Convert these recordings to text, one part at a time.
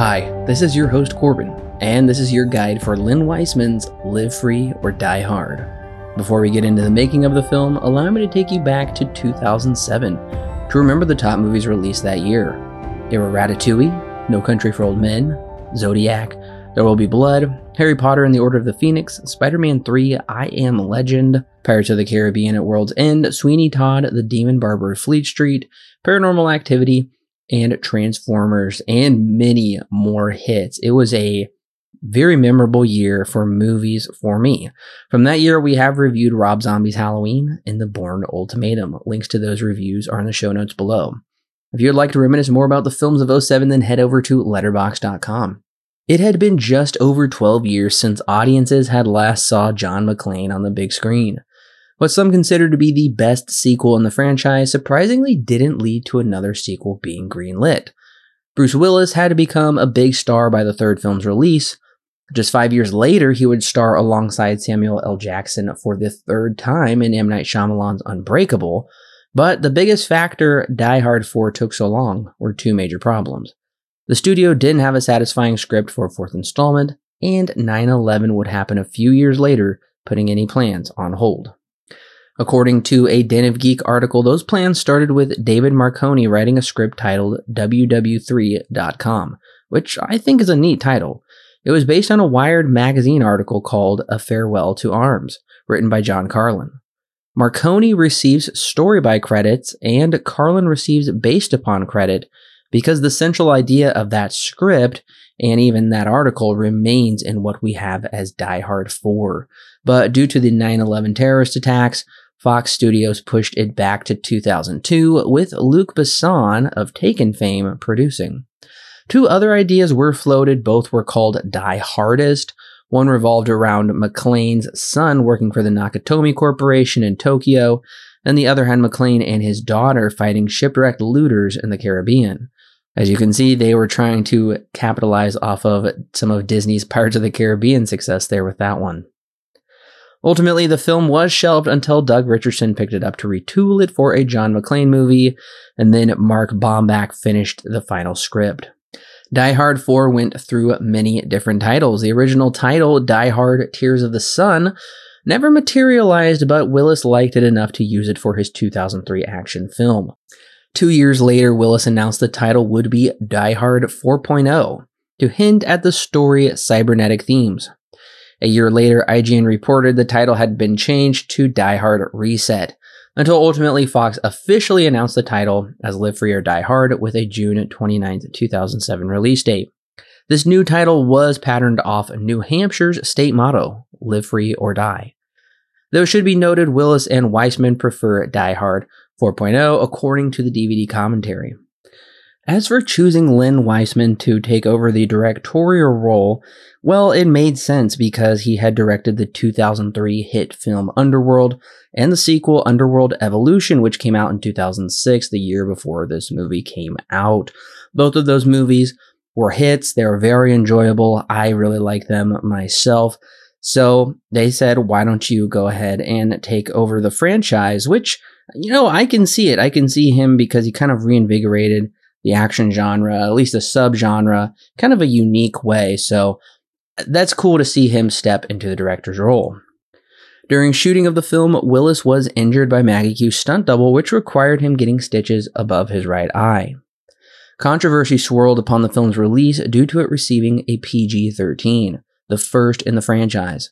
Hi, this is your host Corbin, and this is your guide for Len Wiseman's Live Free or Die Hard. Before we get into the making of the film, allow me to take you back to 2007 to remember the top movies released that year. They were Ratatouille, No Country for Old Men, Zodiac, There Will Be Blood, Harry Potter and the Order of the Phoenix, Spider-Man 3, I Am Legend, Pirates of the Caribbean at World's End, Sweeney Todd, The Demon Barber of Fleet Street, Paranormal Activity, and Transformers, and many more hits. It was a very memorable year for movies for me. From that year, we have reviewed Rob Zombie's Halloween and The Bourne Ultimatum. Links to those reviews are in the show notes below. If you'd like to reminisce more about the films of 07, then head over to Letterboxd.com. It had been just over 12 years since audiences had last saw John McClane on the big screen. What some consider to be the best sequel in the franchise surprisingly didn't lead to another sequel being greenlit. Bruce Willis had to become a big star by the third film's release. Just 5 years later, he would star alongside Samuel L. Jackson for the third time in M. Night Shyamalan's Unbreakable, but the biggest factor Die Hard 4 took so long were two major problems. The studio didn't have a satisfying script for a fourth installment, and 9/11 would happen a few years later, putting any plans on hold. According to a Den of Geek article, those plans started with David Marconi writing a script titled WW3.com, which I think is a neat title. It was based on a Wired magazine article called A Farewell to Arms, written by John Carlin. Marconi receives story by credits, and Carlin receives based upon credit, because the central idea of that script, and even that article, remains in what we have as Die Hard 4. But due to the 9/11 terrorist attacks, Fox Studios pushed it back to 2002, with Luc Besson of Taken fame producing. Two other ideas were floated, both were called Die Hardest. One revolved around McClane's son working for the Nakatomi Corporation in Tokyo, and the other had McClane and his daughter fighting shipwrecked looters in the Caribbean. As you can see, they were trying to capitalize off of some of Disney's Pirates of the Caribbean success there with that one. Ultimately, the film was shelved until Doug Richardson picked it up to retool it for a John McClane movie, and then Mark Bomback finished the final script. Die Hard 4 went through many different titles. The original title, Die Hard Tears of the Sun, never materialized, but Willis liked it enough to use it for his 2003 action film. 2 years later, Willis announced the title would be Die Hard 4.0 to hint at the story's cybernetic themes. A year later, IGN reported the title had been changed to Die Hard Reset, until ultimately Fox officially announced the title as Live Free or Die Hard with a June 29, 2007 release date. This new title was patterned off New Hampshire's state motto, Live Free or Die. Though it should be noted, Willis and Weissman prefer Die Hard 4.0, according to the DVD commentary. As for choosing Len Wiseman to take over the directorial role, well, it made sense because he had directed the 2003 hit film Underworld and the sequel Underworld Evolution, which came out in 2006, the year before this movie came out. Both of those movies were hits. They were very enjoyable. I really like them myself. So they said, why don't you go ahead and take over the franchise, which, you know, I can see it. I can see him because he kind of reinvigorated the action genre, at least the subgenre, kind of a unique way. So that's cool to see him step into the director's role. During shooting of the film, Willis was injured by Maggie Q's stunt double, which required him getting stitches above his right eye. Controversy swirled upon the film's release due to it receiving a PG-13, the first in the franchise.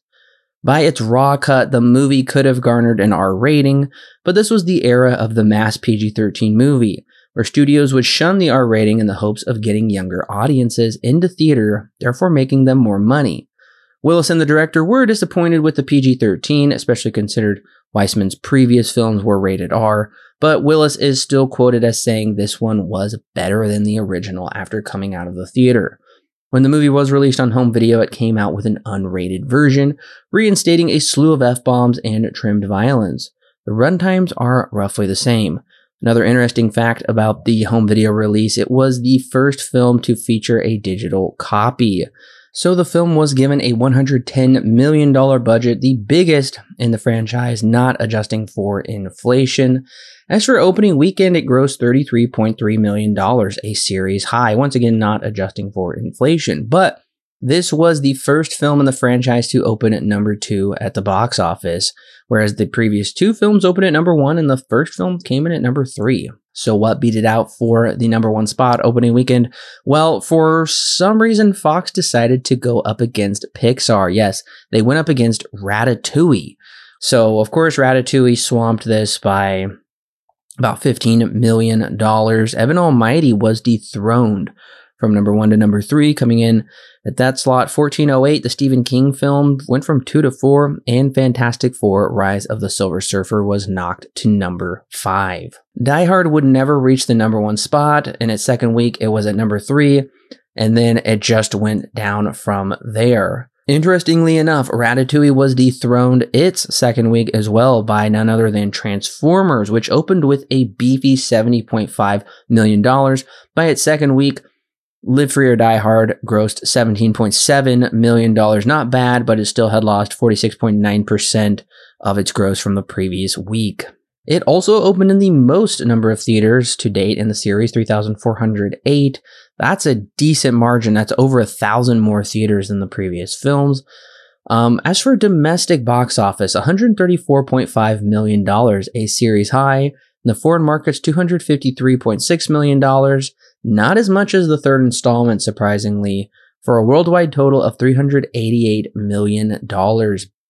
By its raw cut, the movie could have garnered an R rating, but this was the era of the mass PG-13 movie, where studios would shun the R rating in the hopes of getting younger audiences into theater, therefore making them more money. Willis and the director were disappointed with the PG-13, especially considered Weissman's previous films were rated R, but Willis is still quoted as saying this one was better than the original after coming out of the theater. When the movie was released on home video, it came out with an unrated version, reinstating a slew of F-bombs and trimmed violence. The runtimes are roughly the same. Another interesting fact about the home video release, it was the first film to feature a digital copy. So the film was given a $110 million budget, the biggest in the franchise, not adjusting for inflation. As for opening weekend, it grossed $33.3 million, a series high, once again not adjusting for inflation. But this was the first film in the franchise to open at number 2 at the box office, whereas the previous two films opened at number 1 and the first film came in at number 3. So what beat it out for the number 1 spot opening weekend? Well, for some reason, Fox decided to go up against Pixar. Yes, they went up against Ratatouille. So, of course, Ratatouille swamped this by about $15 million. Evan Almighty was dethroned from number 1 to number 3, coming in at that slot. 1408, the Stephen King film, went from 2 to 4, and Fantastic Four, Rise of the Silver Surfer, was knocked to number 5. Die Hard would never reach the number 1 spot, and its second week it was at number 3, and then it just went down from there. Interestingly enough, Ratatouille was dethroned its second week as well by none other than Transformers, which opened with a beefy $70.5 million. By its second week, Live Free or Die Hard grossed $17.7 million. Not bad, but it still had lost 46.9% of its gross from the previous week. It also opened in the most number of theaters to date in the series, 3,408. That's a decent margin. That's over 1,000 more theaters than the previous films. As for domestic box office, $134.5 million, a series high. In the foreign markets, $253.6 million. Not as much as the third installment, surprisingly, for a worldwide total of $388 million,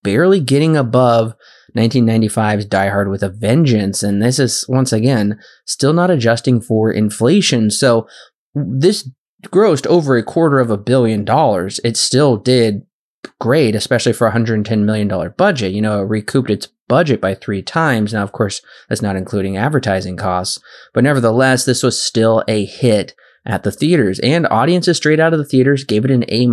barely getting above 1995's Die Hard with a Vengeance, and this is, once again, still not adjusting for inflation, so this grossed over $250 million. It still did great, especially for a $110 million budget. You know, it recouped its budget by 3 times. Now, of course, that's not including advertising costs, but nevertheless, this was still a hit at the theaters, and audiences straight out of the theaters gave it an A-.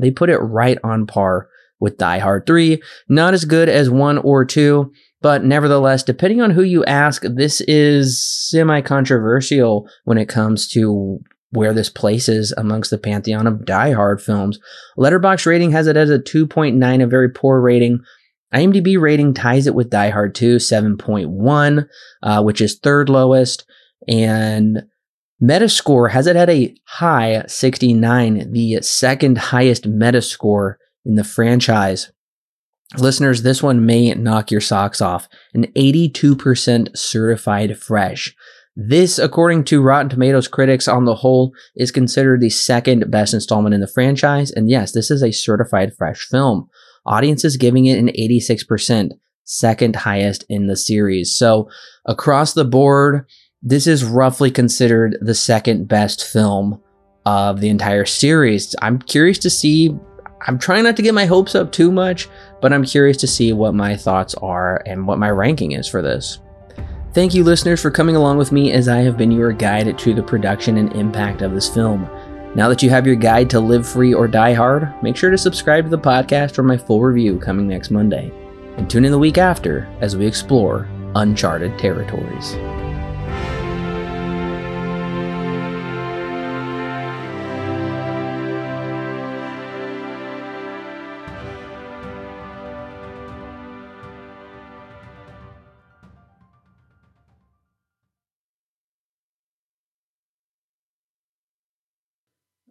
They put it right on par with Die Hard 3, not as good as 1 or 2, but nevertheless, depending on who you ask, this is semi-controversial when it comes to where this places amongst the pantheon of Die Hard films. Letterboxd rating has it as a 2.9, a very poor rating. IMDb rating ties it with Die Hard 2, 7.1, which is third lowest. And Metascore has it at a high 69, the second highest Metascore in the franchise. Listeners, this one may knock your socks off. An 82% certified fresh. This, according to Rotten Tomatoes critics on the whole, is considered the second best installment in the franchise, and yes, this is a certified fresh film. Audiences giving it an 86%, second highest in the series. So, across the board, this is roughly considered the second best film of the entire series. I'm curious to see, I'm trying not to get my hopes up too much, but I'm curious to see what my thoughts are and what my ranking is for this. Thank you, listeners, for coming along with me as I have been your guide to the production and impact of this film. Now that you have your guide to Live Free or Die Hard, make sure to subscribe to the podcast for my full review coming next Monday. And tune in the week after as we explore uncharted territories.